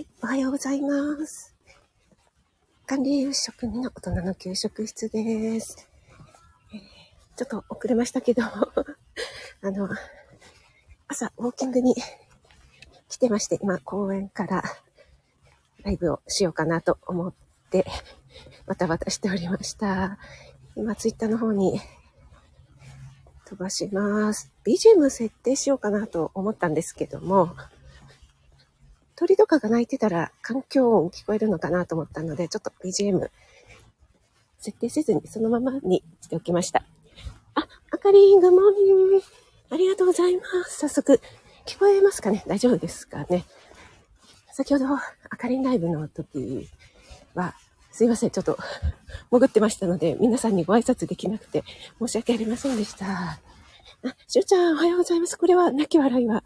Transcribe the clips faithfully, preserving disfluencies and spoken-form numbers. はい、おはようございます。管理栄養士職にの大人の給食室です。えー、ちょっと遅れましたけど、あの、朝ウォーキングに来てまして、今公園からライブをしようかなと思って、バタバタしておりました。今ツイッターの方に飛ばします。ビージーエム 設定しようかなと思ったんですけども、鳥とかが鳴いてたら環境音聞こえるのかなと思ったので、ちょっと ビージーエム 設定せずにそのままにしておきました。あ、あかりん、グッモーニング。ありがとうございます。早速、聞こえますかね？大丈夫ですかね？先ほど、あかりんライブの時は、すいません、ちょっと潜ってましたので、皆さんにご挨拶できなくて申し訳ありませんでした。あ、しゅうちゃん、おはようございます。これは、泣き笑いは。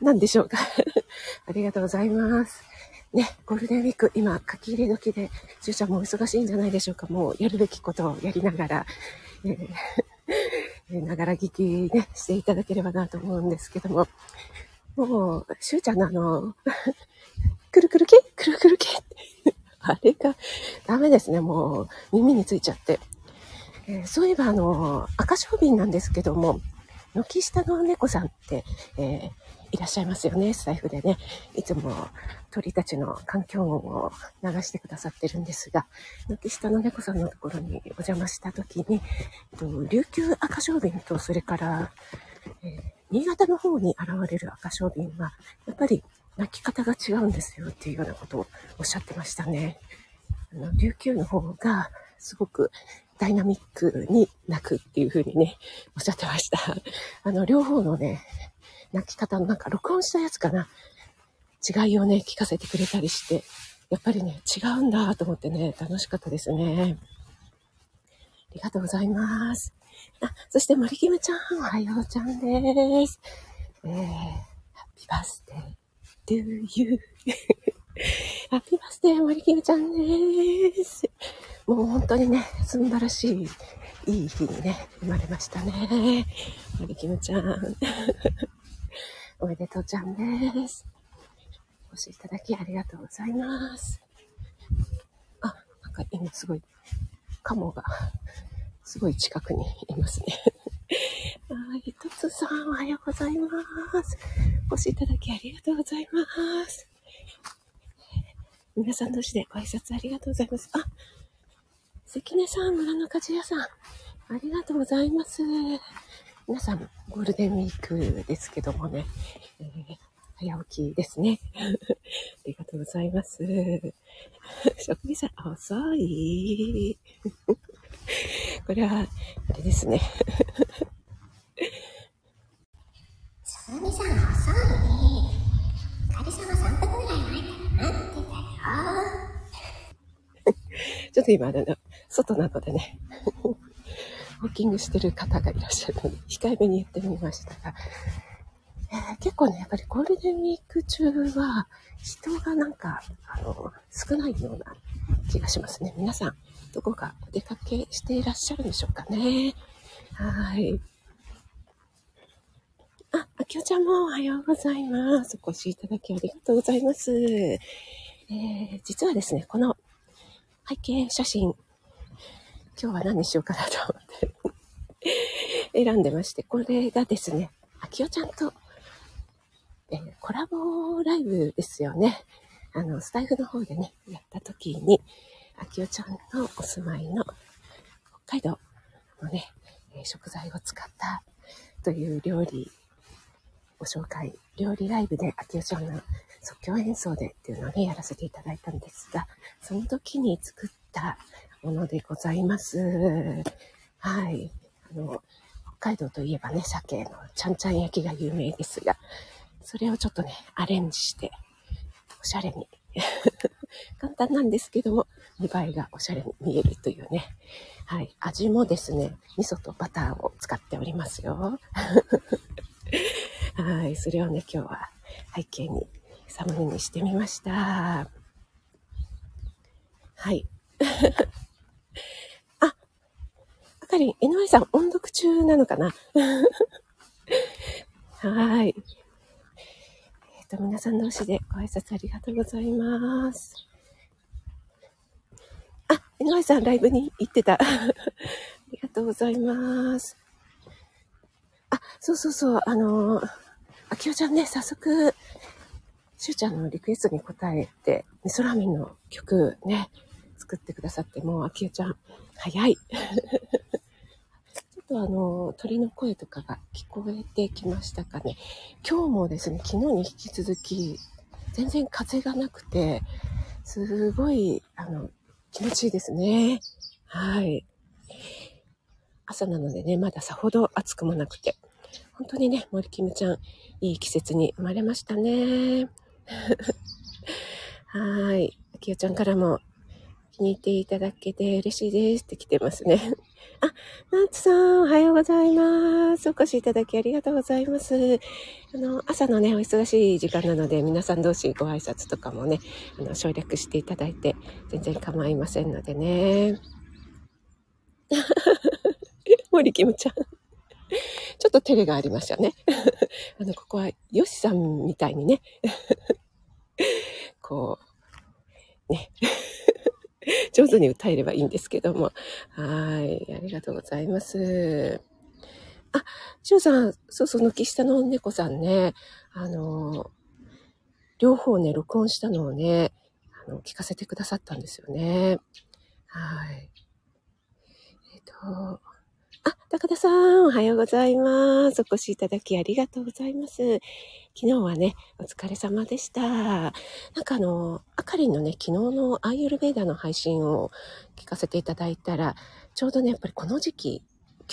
何でしょうかありがとうございます。ね、ゴールデンウィーク、今、書き入れ時で、しゅうちゃんも忙しいんじゃないでしょうか。もう、やるべきことをやりながら、ながら聞きね、していただければなと思うんですけども、もう、しゅうちゃんのあの、くるくるきくるくるきあれが、ダメですね。もう、耳についちゃって。えー、そういえば、あの、赤ショウビンなんですけども、軒下の猫さんって、えーいらっしゃいますよね。スタイフでね、いつも鳥たちの環境音を流してくださってるんですが、軒下の猫さんのところにお邪魔した時に、琉球赤ショウビンと、それから、えー、新潟の方に現れる赤ショウビンはやっぱり鳴き方が違うんですよっていうようなことをおっしゃってましたね。あの琉球の方がすごくダイナミックに鳴くっていう風にね、おっしゃってました。あの両方のね、鳴き方のなんか録音したやつかな、違いをね、聞かせてくれたりして、やっぱりね、違うんだと思ってね、楽しかったですね。ありがとうございます。あ、そして森キムちゃん、おはようちゃんです。えー、ハッピーバースデー to you ハッピーバースデー森キムちゃんです。もう本当にね、素晴らしいいい日にね、生まれましたね、森キムちゃんおめでとうちゃんです。お越しいただきありがとうございます。あ、なんか今すごい、カモがすごい近くにいますね。はい、とつさん、おはようございます。お越しいただきありがとうございます。皆さん同士でご挨拶ありがとうございます。あ、関根さん、村の鍛冶屋さん、ありがとうございます。皆さん、ゴールデンウィークですけどもね、えー、早起きですね。ありがとうございます。職人さん、遅い。これは、あれですね。職人さん、遅い。カリサマさんぷんぐらい前から待ってたよ。ちょっと今、あの、外なのでね。ウォーキングしてる方がいらっしゃるので、控えめに言ってみましたが、えー、結構ね、やっぱりゴールデンウィーク中は人がなんかあの少ないような気がしますね。皆さんどこかお出かけしていらっしゃるんでしょうかね。はい。あ、あきおちゃんもおはようございます。お越しいただきありがとうございます。えー、実はですね、この背景写真、今日は何にしようかなと思って選んでまして、これがですね、あきおちゃんと、えー、コラボライブですよね。あの、スタイフの方でね、やった時に、あきおちゃんのお住まいの北海道のね、食材を使ったという料理、ご紹介、料理ライブであきおちゃんの即興演奏でっていうのをね、やらせていただいたんですが、その時に作ったものでございます。はい。あの、北海道といえばね、鮭のちゃんちゃん焼きが有名ですが、それをちょっとね、アレンジして、おしゃれに、簡単なんですけども、見栄えがおしゃれに見えるというね。はい。味もですね、味噌とバターを使っておりますよ。はい。それをね、今日は背景に、サムネにしてみました。はい。あ、あかりん、井上さん、音読中なのかなはい。えっと皆さん同士でご挨拶ありがとうございます。あ、江上さんライブに行ってた。ありがとうございます。あ、そうそうそう、あのー、あきおちゃんね、早速、しゅうちゃんのリクエストに答えて、みそらみの曲ね、作ってくださって、もうあきおちゃん、早い。あの鳥の声とかが聞こえてきましたかね。今日もですね、昨日に引き続き全然風がなくて、すごいあの気持ちいいですね。はい。朝なのでね、まださほど暑くもなくて、本当にね、森キムちゃんいい季節に生まれましたね。はい。あきおちゃんからも気に入っていただけて嬉しいですって来てますね。あ、ナツさんおはようございます。お越しいただきありがとうございます。あの朝のねお忙しい時間なので皆さん同士ご挨拶とかもねあの省略していただいて全然構いませんのでね。森キムちゃんちょっと照れがありましたね。あのここはヨシさんみたいにねこうね。上手に歌えればいいんですけども、はい、ありがとうございます。あ、しおさん、そうそう、軒下の猫さんね、あの両方ね録音したのをねあの聞かせてくださったんですよね。はい。えっと、あ、高田さんおはようございます。お越しいただきありがとうございます。昨日はね、お疲れ様でした。なんかあの、あかりんのね、昨日のアーユルヴェーダの配信を聞かせていただいたら、ちょうどね、やっぱりこの時期、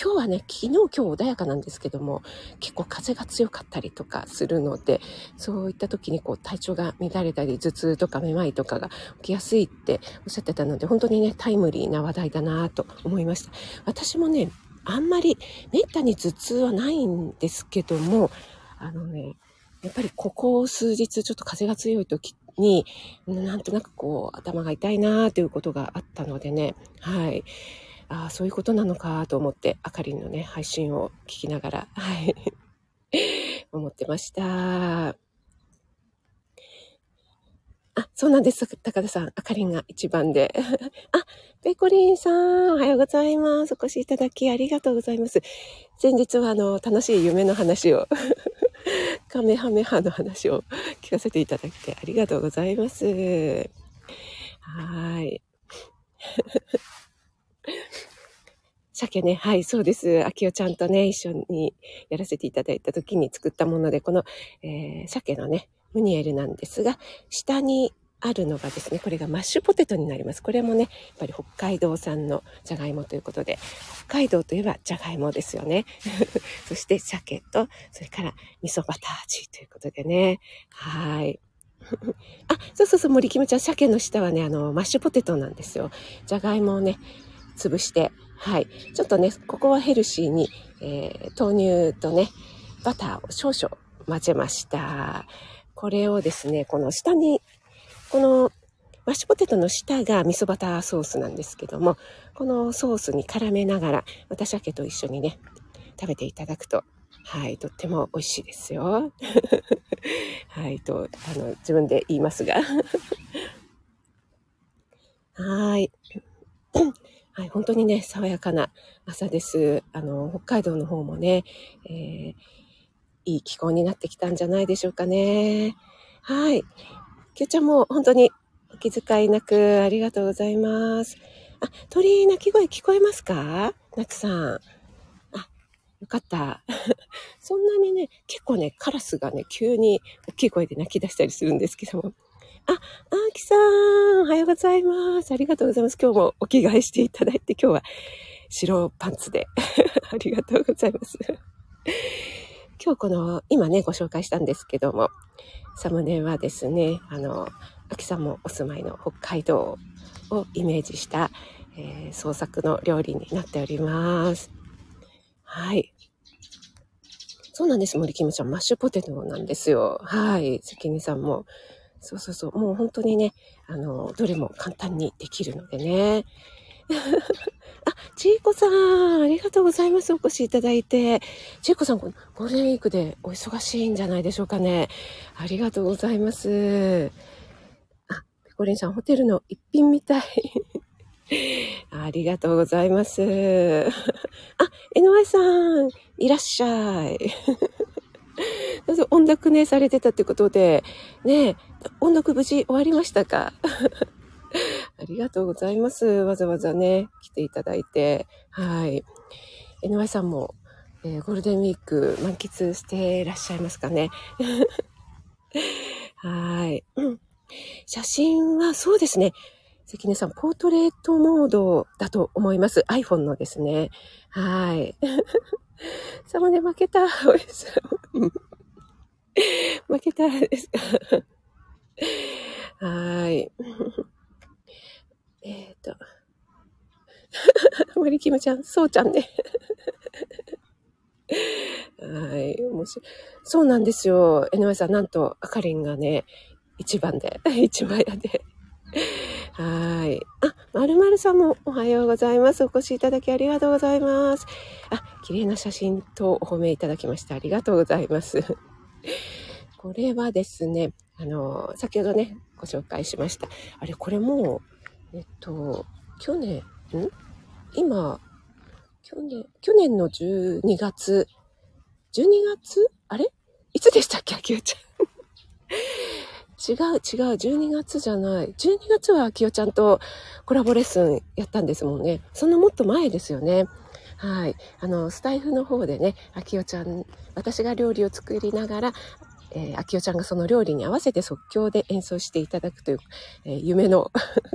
今日はね、昨日今日穏やかなんですけども、結構風が強かったりとかするので、そういった時にこう体調が乱れたり、頭痛とかめまいとかが起きやすいっておっしゃってたので、本当にね、タイムリーな話題だなと思いました。私もね、あんまりめったに頭痛はないんですけども、あのね、やっぱりここ数日ちょっと風が強い時になんとなくこう頭が痛いなーということがあったのでね、はい、あそういうことなのかと思ってあかりんのね配信を聞きながら、はい、思ってました。あ、そうなんです。高田さん、あかりんが一番で。あ、ペコリンさん、おはようございます。お越しいただきありがとうございます。先日はあの楽しい夢の話をカメハメハの話を聞かせていただいてありがとうございます。はい。鮭ね、はい、そうです。あきおちゃんとね、一緒にやらせていただいた時に作ったもので、この、えー、鮭のね、ムニエルなんですが、下にあるのがですね、これがマッシュポテトになります。これもねやっぱり北海道産のじゃがいもということで、北海道といえばじゃがいもですよね。そして鮭と、それから味噌バター味ということでね、はい。あ、そうそうそう、森キムちゃん、鮭の下はねあのマッシュポテトなんですよ。じゃがいもをね潰して、はい、ちょっとねここはヘルシーに、えー、豆乳とねバターを少々混ぜました。これをですね、この下に、このマッシュポテトの下が味噌バターソースなんですけども、このソースに絡めながらまた鮭と一緒にね食べていただくと、はい、とっても美味しいですよ。はいとあの自分で言いますがはいはい、本当にね爽やかな朝です。あの北海道の方もね、えー、いい気候になってきたんじゃないでしょうかね。はい、きゅうちゃんも本当にお気遣いなくありがとうございます。あ、鳥鳴き声聞こえますか？ナツさん。あ、よかった。そんなにね、結構ね、カラスがね、急に大きい声で鳴き出したりするんですけども。あ、あきさん、おはようございます。ありがとうございます。今日もお着替えしていただいて、今日は白パンツで。ありがとうございます。今日この、今ね、ご紹介したんですけども、サムネはですね、あの、あきさんもお住まいの北海道をイメージした、えー、創作の料理になっております。はい。そうなんです、森キムちゃん、マッシュポテトなんですよ。はい、関根さんも。そうそうそう、もう本当にね、あの、どれも簡単にできるのでね。あ、ちいこさん、ありがとうございます。お越しいただいて。ちいこさん、ゴールデンウィークでお忙しいんじゃないでしょうかね。ありがとうございます。あ、ペコリンさん、ホテルの一品みたい。ありがとうございます。あ、エヌワイ さん、いらっしゃい。音楽ね、されてたってことで、ね、音楽無事終わりましたか？ありがとうございます。わざわざね、来ていただいて。はい。エヌワイ さんも、えー、ゴールデンウィーク満喫していらっしゃいますかね。はい、うん。写真はそうですね。関根さん、ポートレートモードだと思います。iPhone のですね。はい。サムネ負けた。負けたですか。はい。えっ、ー、と、森キムちゃん、そうちゃんね。はい、面白い。そうなんですよ。エヌワイさん、なんと、あかりんがね、一番で、一枚屋で。はい。あ、まるまるさんもおはようございます。お越しいただきありがとうございます。あ、綺麗な写真とお褒めいただきましてありがとうございます。これはですね、あの、先ほどね、ご紹介しました。あれ、これもう、えっと、去年、ん今、去年、去年のじゅうにがつ、じゅうにがつあれいつでしたっけ、あきおちゃん。違う違うじゅうにがつじゃないじゅうにがつはあきおちゃんとコラボレッスンやったんですもんね。そのもっと前ですよね。はい、あのスタイフの方でね、あきおちゃん、私が料理を作りながら、えー、あきおちゃんがその料理に合わせて即興で演奏していただくという、えー、夢の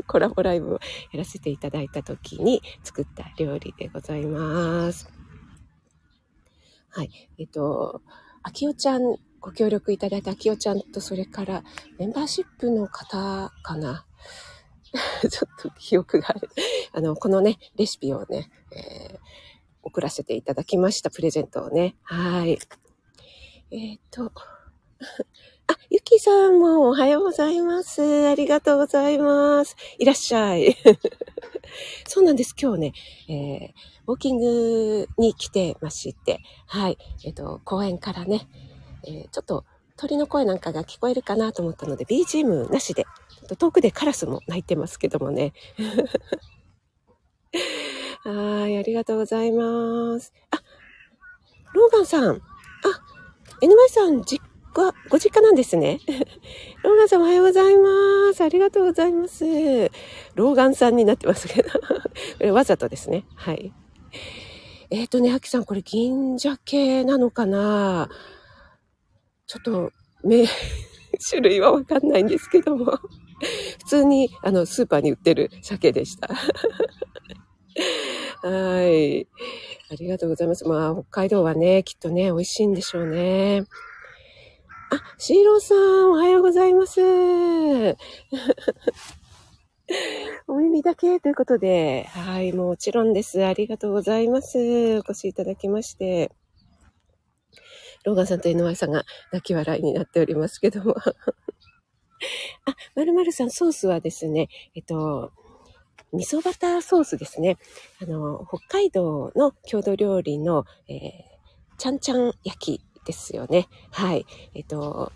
コラボライブをやらせていただいた時に作った料理でございます。はい、えっとあきおちゃんご協力いただいたあきおちゃんと、それからメンバーシップの方かな。ちょっと記憶がある。あの、このね、レシピをね、えー、送らせていただきました。プレゼントをね。はい。えっと、あ、ゆきさんもおはようございます。ありがとうございます。いらっしゃい。そうなんです。今日ね、えー、ウォーキングに来てまして、はい。えっと、公園からね、えー、ちょっと鳥の声なんかが聞こえるかなと思ったので ビージーエム なしで、ちょっと遠くでカラスも鳴いてますけどもね。はい、ありがとうございます。あ、ローガンさん、あ、エヌワイ さん実家、ご実家なんですね。ローガンさんおはようございます。ありがとうございます。ローガンさんになってますけど、これわざとですね。はい。えっ、ー、とね、あきさん、これ銀鮭系なのかな。ちょっと、ね、種類はわかんないんですけども、普通にあのスーパーに売ってる鮭でした。はい。ありがとうございます。まあ、北海道はね、きっとね、美味しいんでしょうね。あ、シーローさん、おはようございます。お耳だけということで、はい、もちろんです。ありがとうございます。お越しいただきまして。ローガンさんと エヌワイ さんが泣き笑いになっておりますけども。あ、まるまるさん、ソースはですね、えっと、味噌バターソースですね。あの、北海道の郷土料理の、えー、ちゃんちゃん焼きですよね。はい。えっと、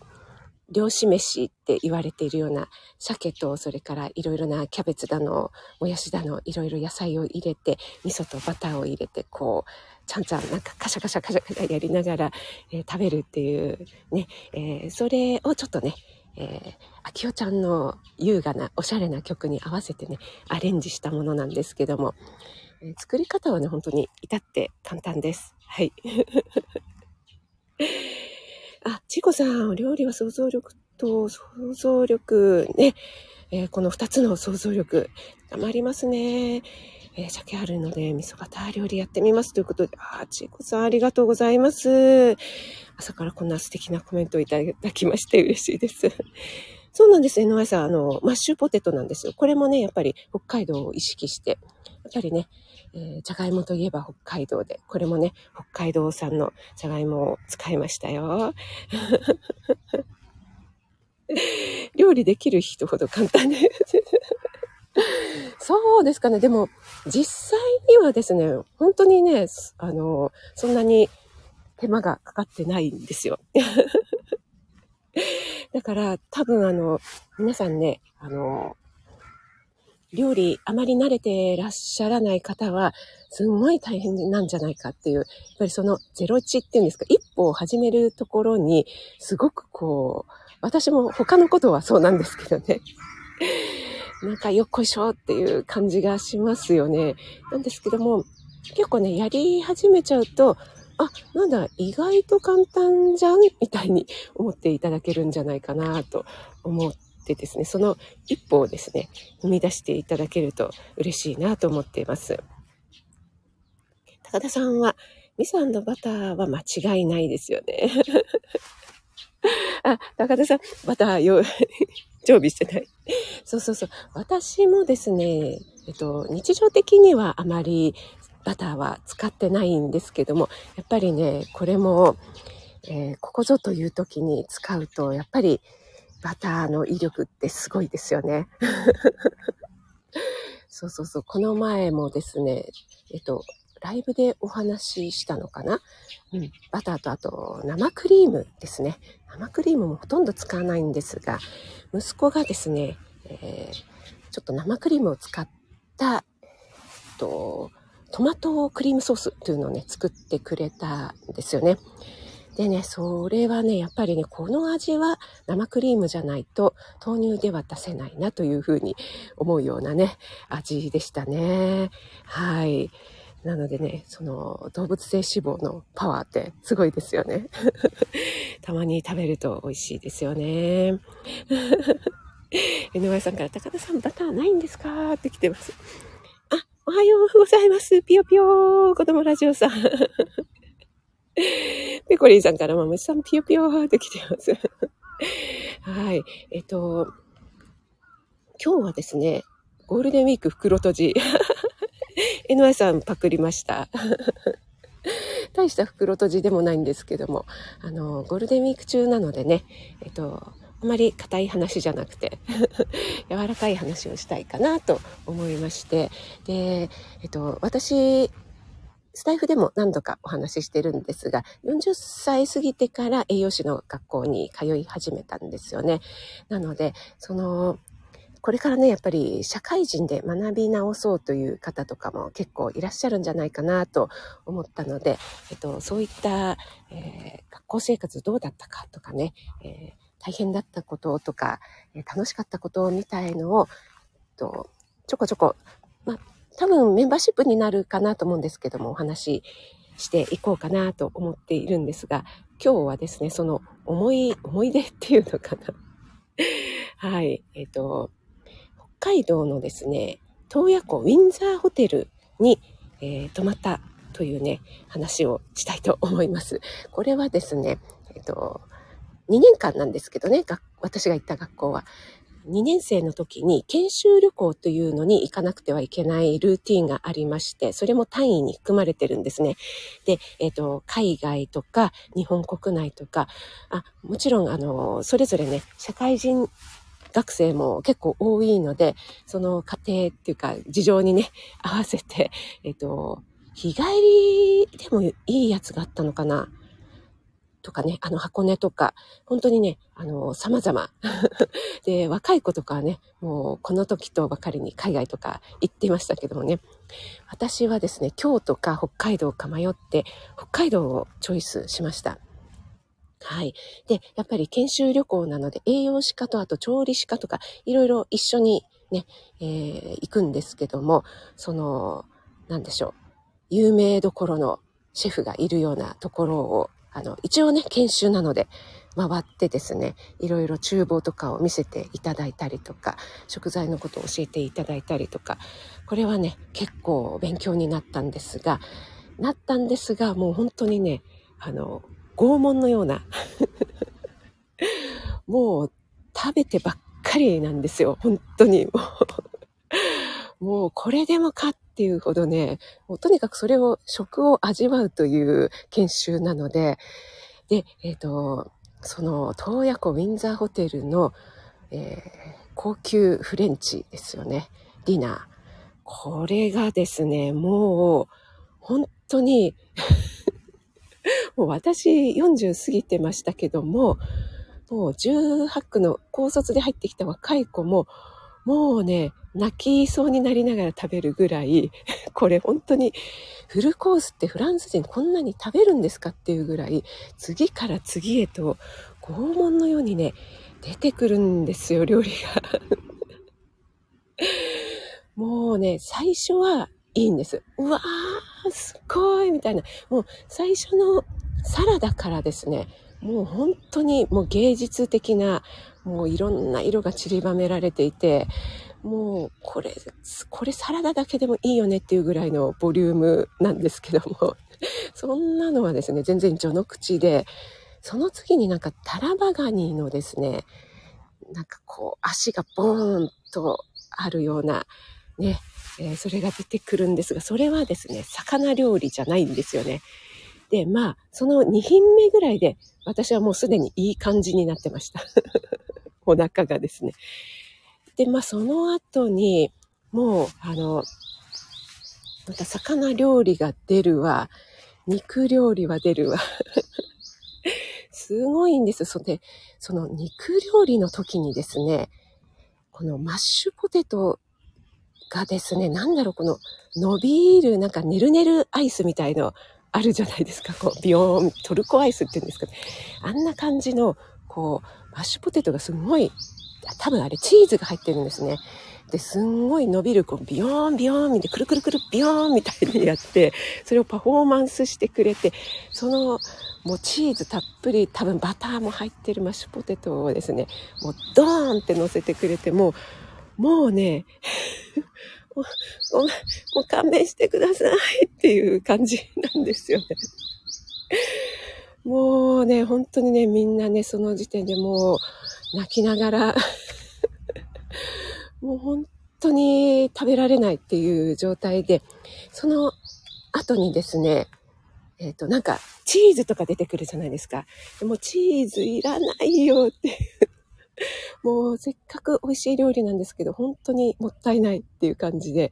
漁師飯って言われているような鮭と、それからいろいろなキャベツだの、もやしだの、いろいろ野菜を入れて、味噌とバターを入れて、こう、ちゃんちゃんなんかカシャカシャカシャカシャやりながら、えー、食べるっていうね、えー、それをちょっとね、えー、あきおちゃんの優雅なおしゃれな曲に合わせてね、アレンジしたものなんですけども、えー、作り方はね、本当に至って簡単です。はい。あ、ちこさん、お料理は想像力と想像力ね、えー、このふたつの想像力、たまりますね。えー、鮭あるので味噌バター料理やってみますということで、あ、ちいこさんありがとうございます。朝からこんな素敵なコメントをいただきまして嬉しいです。そうなんです。 エヌワイ さん、あのマッシュポテトなんですよ。これもね、やっぱり北海道を意識して、やっぱりね、えー、じゃがいもといえば北海道で、これもね、北海道産のじゃがいもを使いましたよ。料理できる人ほど簡単です。そうですかね。でも実際にはですね、本当にね、あの、そんなに手間がかかってないんですよ。だから多分あの、皆さんね、あの、料理あまり慣れてらっしゃらない方はすごい大変なんじゃないかっていう、やっぱりそのゼロイチっていうんですか、一歩を始めるところにすごくこう、私も他のことはそうなんですけどね、なんかよっこいしょっていう感じがしますよね。なんですけども、結構ねやり始めちゃうと、あ、なんだ意外と簡単じゃんみたいに思っていただけるんじゃないかなと思ってでですね、その一歩をですね踏み出していただけると嬉しいなと思っています。高田さんは味噌&バターは間違いないですよね。あ、高田さんバターよ常備してない。そうそうそう、私もですね、えっと、日常的にはあまりバターは使ってないんですけども、やっぱりねこれも、えー、ここぞという時に使うとやっぱりバターの威力ってすごいですよね。そうそうそう、この前もですね、えっと、ライブでお話ししたのかな、うん、バターとあと生クリームですね。生クリームもほとんど使わないんですが、息子がですね、えー、ちょっと生クリームを使った、えっと、トマトクリームソースというのをね作ってくれたんですよね。でね、それはね、やっぱりね、この味は生クリームじゃないと豆乳では出せないなというふうに思うようなね、味でしたね。はい。なのでね、その動物性脂肪のパワーってすごいですよね。たまに食べると美味しいですよね。井上さんから、高田さんバターないんですかって来てます。あ、おはようございます。ぴよぴよー、子供ラジオさん。ペコリンさんからも虫さんピヨピヨーって来てます。はい。えっと、今日はですね、ゴールデンウィーク袋閉じ。エヌアイ さんパクりました。大した袋閉じでもないんですけども、あの、ゴールデンウィーク中なのでね、えっと、あまり硬い話じゃなくて柔らかい話をしたいかなと思いまして、で、えっと、私、スタイフでも何度かお話ししてるんですが、よんじゅっさい過ぎてから栄養士の学校に通い始めたんですよね。なので、その、これからね、やっぱり社会人で学び直そうという方とかも結構いらっしゃるんじゃないかなと思ったので、えっと、そういった、えー、学校生活どうだったかとかね、えー、大変だったこととか、楽しかったことみたいのを、えっと、ちょこちょこ、まあ多分メンバーシップになるかなと思うんですけども、お話ししていこうかなと思っているんですが、今日はですね、その思い、思い出っていうのかな。はい。えっと、北海道のですね、洞爺湖ウィンザーホテルに、えー、泊まったというね、話をしたいと思います。これはですね、えっと、にねんかんなんですけどね、が私が行った学校は。にねんせいの時に研修旅行というのに行かなくてはいけないルーティーンがありまして、それも単位に含まれてるんですね。で、えっと、海外とか日本国内とか、あ、もちろんあの、それぞれね、社会人学生も結構多いので、その家庭っていうか事情にね、合わせて、えっと、日帰りでもいいやつがあったのかな。とかね、あの箱根とか、本当にね、あの、様々。で、若い子とかはね、もうこの時とばかりに海外とか行ってましたけどもね、私はですね、京都か北海道か迷って、北海道をチョイスしました。はい。で、やっぱり研修旅行なので、栄養士科とあと調理師科とか、いろいろ一緒にね、えー、行くんですけども、その、なんでしょう、有名どころのシェフがいるようなところを、あの一応ね研修なので回ってですね、いろいろ厨房とかを見せていただいたりとか、食材のことを教えていただいたりとか、これはね結構勉強になったんですがなったんですがもう本当にね、あの拷問のようなもう食べてばっかりなんですよ。本当にもう、もうこれでもかっていうほどね、もうとにかくそれを、食を味わうという研修なので、で、えっと、その、洞爺湖ウィンザーホテルの、えー、高級フレンチですよね、ディナー。これがですね、もう本当にもう私よんじゅう過ぎてましたけども、もうじゅうはち区の高卒で入ってきた若い子ももうね、泣きそうになりながら食べるぐらい、これ本当にフルコースってフランス人こんなに食べるんですかっていうぐらい、次から次へと拷問のようにね出てくるんですよ、料理がもうね、最初はいいんです。うわーすごいみたいな、もう最初のサラダからですね、もう本当にもう芸術的な、もういろんな色が散りばめられていて、もうこれこれサラダだけでもいいよねっていうぐらいのボリュームなんですけどもそんなのはですね全然序の口で、その次になんかタラバガニのですね、なんかこう足がボーンとあるようなね、えー、それが出てくるんですが、それはですね魚料理じゃないんですよね。でまあそのに品目ぐらいで私はもうすでにいい感じになってましたお腹がですね。でまあその後にもうあのまた魚料理が出るわ、肉料理は出るわすごいんです。それでその肉料理の時にですね、このマッシュポテトがですね、なんだろう、この伸びるなんかねるねるアイスみたいのあるじゃないですか、こうビヨーン、トルコアイスって言うんですかね、あんな感じのこうマッシュポテトがすごい、多分あれチーズが入ってるんですね。ですんごい伸びる、こうビヨーンビヨーンみたいな、くるくるくるビヨーンみたいにやって、それをパフォーマンスしてくれて、そのもうチーズたっぷり、多分バターも入ってるマッシュポテトをですね、もうドーンって乗せてくれて、もうもうねもう、もう勘弁してくださいっていう感じなんですよね。もうね、本当にね、みんなね、その時点でもう泣きながらもう本当に食べられないっていう状態で、その後にですね、えっと、なんかチーズとか出てくるじゃないですか。でもチーズいらないよっていうもうせっかく美味しい料理なんですけど、本当にもったいないっていう感じで、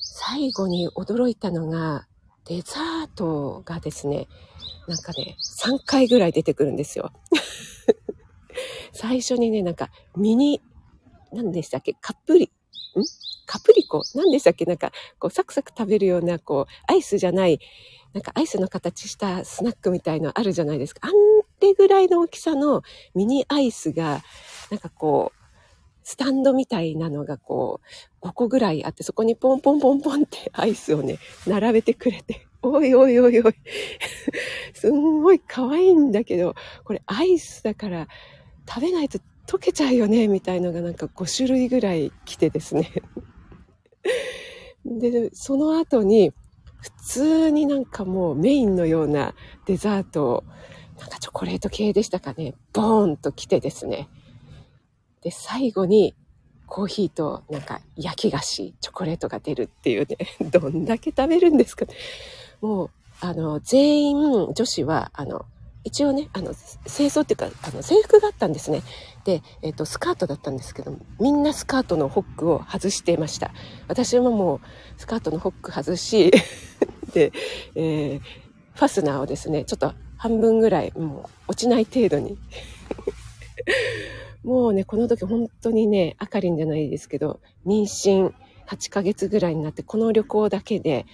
最後に驚いたのがデザートがですね、なんかねさんかいぐらい出てくるんですよ最初にね、なんかミニ何でしたっけ、カプリんカプリコ何でしたっけ、なんかこうサクサク食べるような、こうアイスじゃない、なんかアイスの形したスナックみたいのあるじゃないですか。あんれぐらいの大きさのミニアイスが、なんかこうスタンドみたいなのがこうごこぐらいあって、そこにポンポンポンポンってアイスをね並べてくれて、おいおいおいおいすんごい可愛いんだけど、これアイスだから食べないと溶けちゃうよねみたいのが、なんかご種類ぐらい来てですねでその後に普通になんかもうメインのようなデザートを、なんかチョコレート系でしたかね、ボーンと来てですね、で最後にコーヒーとなんか焼き菓子、チョコレートが出るっていうねどんだけ食べるんですかね。もうあの全員女子はあの一応ね、あの清掃っていうか、あの制服があったんですね。で、えーと、スカートだったんですけど、みんなスカートのホックを外していました。私ももうスカートのホック外しで、えー、ファスナーをですねちょっと半分ぐらいもう落ちない程度にもうね、この時本当にね、あかりんじゃないですけど、妊娠はちかげつぐらいになって、この旅行だけで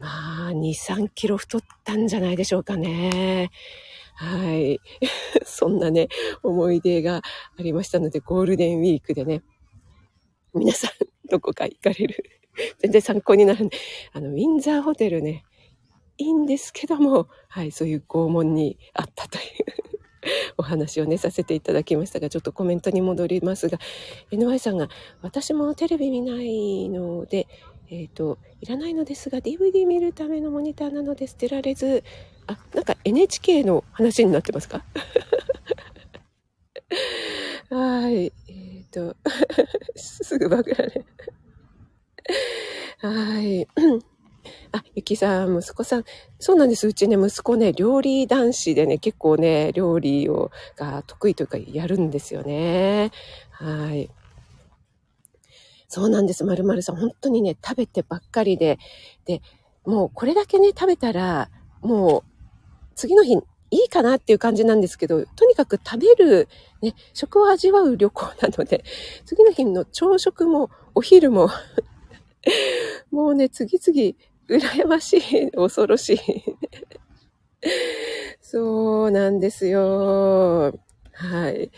まあ に,さん キロ太ったんじゃないでしょうかね。はいそんなね思い出がありましたので、ゴールデンウィークでね、皆さんどこか行かれる全然参考にならない、あのウィンザーホテルね、いいんですけども、はい、そういう拷問にあったというお話をねさせていただきましたが、ちょっとコメントに戻りますが、 エヌワイ さんが、私もテレビ見ないので、えーと、いらないのですが ディーブイディー 見るためのモニターなので捨てられず、あ、なんか エヌエイチケー の話になってますかはい、えーとすぐバグられはいあ、ゆきさん、息子さん、そうなんです、うちね息子ね料理男子でね、結構ね料理をが得意というかやるんですよね。はい、そうなんです。まるまるさん、本当にね、食べてばっかりで、で、もうこれだけね、食べたら、もう次の日いいかなっていう感じなんですけど、とにかく食べる、ね、食を味わう旅行なので、次の日の朝食もお昼も、もうね、次々、羨ましい、恐ろしい。そうなんですよ。はい。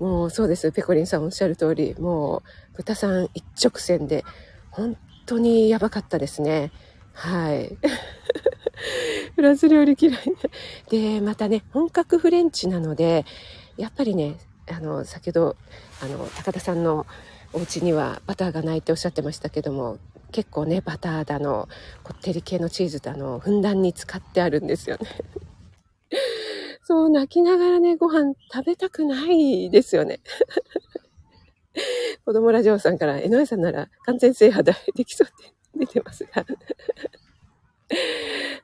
もうそうです。ペコリンさんおっしゃる通り、もう豚さん一直線で、本当にやばかったですね。はい。フランス料理嫌いで、またね、本格フレンチなので、やっぱりね、あの、先ほど、あの、高田さんのお家にはバターがないっておっしゃってましたけども、結構ね、バターだの、こってり系のチーズだの、ふんだんに使ってあるんですよね。そう、泣きながらね、ご飯食べたくないですよね。子供ラジオさんから、江上さんなら完全制覇できそうって出てますが。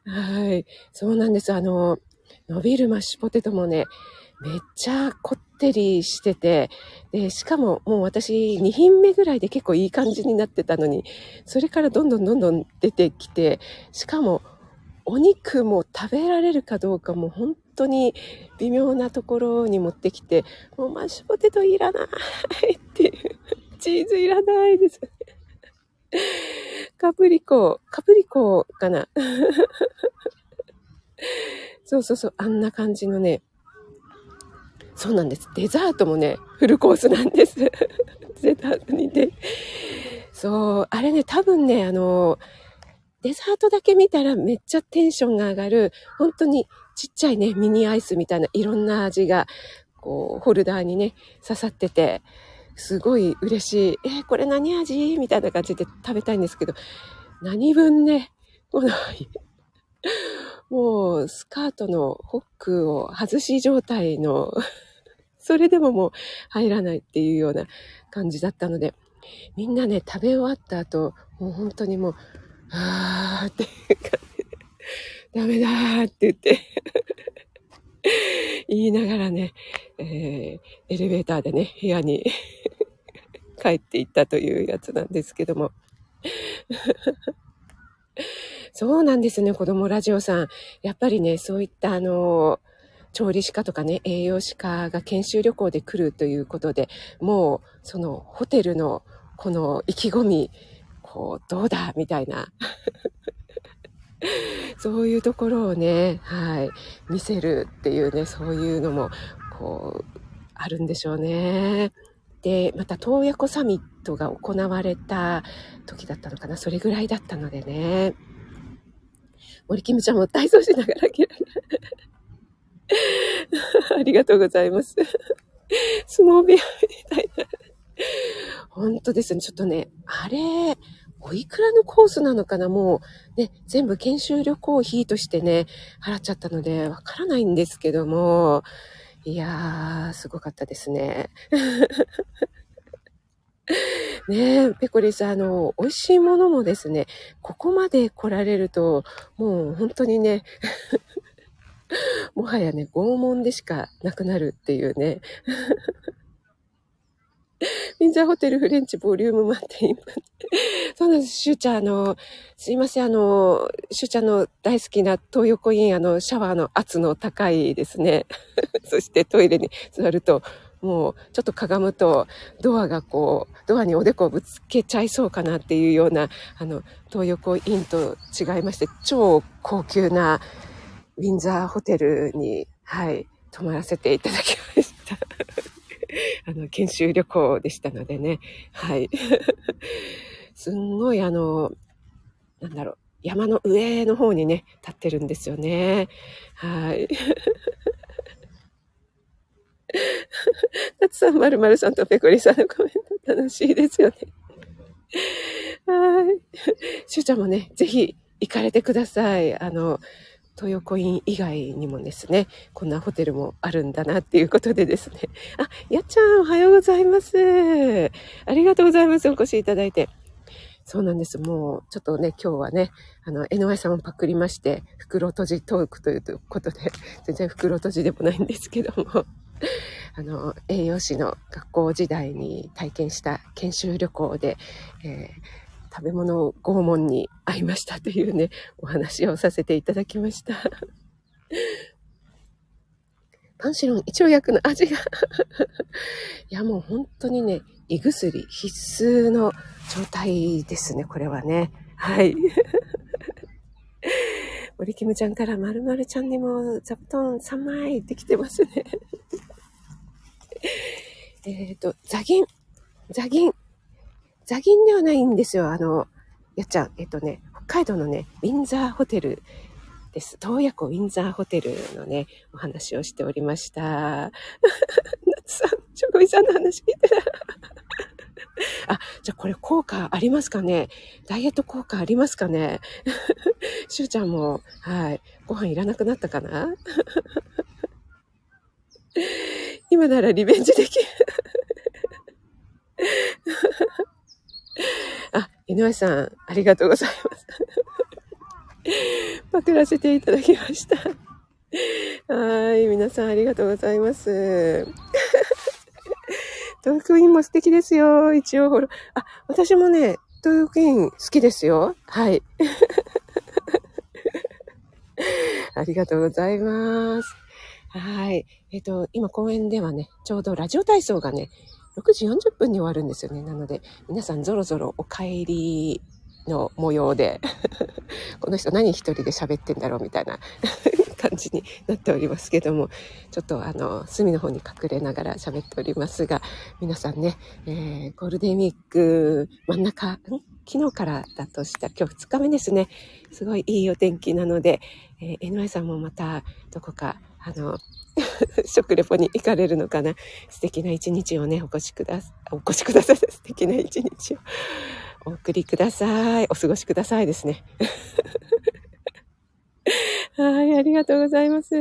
はい、そうなんです。あの、伸びるマッシュポテトもね、めっちゃこってりしてて、で、しかももう私に品目ぐらいで結構いい感じになってたのに、それからどんどんどんどん出てきて、しかもお肉も食べられるかどうかも本当に微妙なところに持ってきて、もうマッシュポテトいらないっていう、チーズいらないです。カプリコ、カプリコかな。そうそうそう、あんな感じのね、そうなんです。デザートもね、フルコースなんです。デザートにで、そう、あれね、多分ね、あの、デザートだけ見たらめっちゃテンションが上がる、本当にちっちゃいね、ミニアイスみたいないろんな味が、こう、ホルダーにね、刺さってて、すごい嬉しい。えー、これ何味みたいな感じで食べたいんですけど、何分ね、この、もうスカートのホックを外し状態の、それでももう入らないっていうような感じだったので、みんなね、食べ終わった後、もう本当にもう、あーっていうか、ダメだーって言って、言いながらね、えー、エレベーターでね、部屋に帰っていったというやつなんですけども。そうなんですね、子供ラジオさん。やっぱりね、そういったあの、調理士科とかね、栄養士科が研修旅行で来るということで、もう、その、ホテルの、この、意気込み、こう、どうだ、みたいな。そういうところをね、はい、見せるっていうね、そういうのも、こう、あるんでしょうね。で、また、洞爺湖サミットが行われた時だったのかな、それぐらいだったのでね。森キムちゃんも体操しながらキラありがとうございます。相撲部屋みたいな。本当ですね。ちょっとね、あれ、おいくらのコースなのかな、もう、ね、全部研修旅行費としてね、払っちゃったので、わからないんですけども、いやー、すごかったですね。ねえ、ペコリさん、あの、美味しいものもですね、ここまで来られると、もう本当にね、もはやね、拷問でしかなくなるっていうね。ウィンザーホテルフレンチボリューム満点。そうなんです、シューちゃん、あの、すいません、あの、シューちゃんの大好きな東横イン、あの、シャワーの圧の高いですね。そしてトイレに座ると、もうちょっとかがむとドアがこうドアにおでこをぶつけちゃいそうかなっていうような、あの東横インと違いまして超高級なウィンザーホテルに、はい、泊まらせていただきました。あの研修旅行でしたのでね、はい、すんごいあのなんだろう山の上の方にね立ってるんですよね、はい。たつさん、まるまるさんとペコリさんのコメント楽しいですよね。はい。しゅうちゃんもね、ぜひ行かれてください。あの、東横イン以外にもですね、こんなホテルもあるんだなっていうことでですね。あ、やっちゃん、おはようございます。ありがとうございます。お越しいただいて。そうなんです。もう、ちょっとね、今日はね、あの、江上さんをパクりまして、袋閉じトークということで、全然袋閉じでもないんですけども。あの栄養士の学校時代に体験した研修旅行で、えー、食べ物拷問に遭いましたというね、お話をさせていただきましたパンシロン一応薬の味がいやもう本当にね、胃薬必須の状態ですね、これはね、はい森キムちゃんからまるまるちゃんにも座布団さんまいってきてますねえっとザギンザギンザギンではないんですよ、あのやっちゃんえっとね北海道のねウィンザーホテルです。洞爺湖ウィンザーホテルのねお話をしておりましたなつさん職人さんの話聞いてたあ、じゃあこれ効果ありますかね、ダイエット効果ありますかねしゅうちゃんも、はい、ご飯いらなくなったかな今ならリベンジできるあ、井上さんありがとうございますパクらせていただきましたはい、皆さんありがとうございますトークインも素敵ですよ。一応ほら、あ、私もね、トークイン好きですよ。はい。ありがとうございます。はい。えっと、今公園ではね、ちょうどラジオ体操がね、ろくじよんじゅっぷんに終わるんですよね。なので、皆さんぞろぞろお帰りの模様で、この人何一人で喋ってんだろうみたいな。感じになっておりますけども、ちょっとあの隅の方に隠れながら喋っておりますが、皆さんね、えー、ゴールデンウィーク真ん中、昨日からだとした今日ふつかめですね。すごいいいお天気なので、えー、エヌアイ さんもまたどこかあの食レポに行かれるのかな。素敵な一日をねお越しくださお越しください素敵な一日をお送りください、お過ごしくださいですねはい、ありがとうございます。起き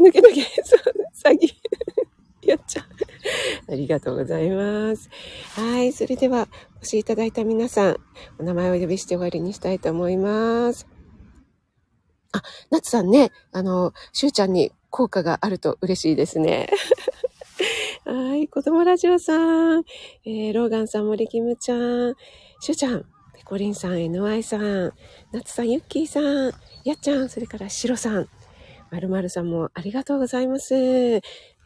抜けのゲーム詐欺やっちゃう。ありがとうございます。はい、それではお越しいただいた皆さん、お名前をお呼びして終わりにしたいと思います。あ、なつさんね、あのしゅうちゃんに効果があると嬉しいですね。はい、子供ラジオさん、えー、ローガンさん、森キムちゃん、しゅうちゃん。コリンさん、エヌアイ さん、ナツさん、ユッキーさん、やっちゃん、それからシロさん、まるまるさんもありがとうございます、え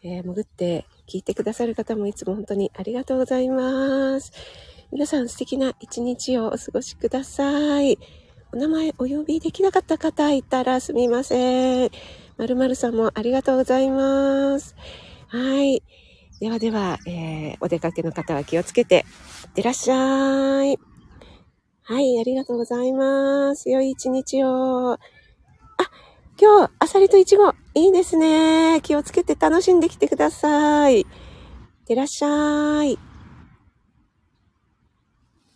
ー、潜って聞いてくださる方もいつも本当にありがとうございます。皆さん素敵な一日をお過ごしください。お名前お呼びできなかった方いたらすみません。まるまるさんもありがとうございます。はい、ではでは、えー、お出かけの方は気をつけていってらっしゃい。はい、ありがとうございます。良い一日を。あ、今日、アサリとイチゴ、いいですね。気をつけて楽しんできてください。いってらっしゃい。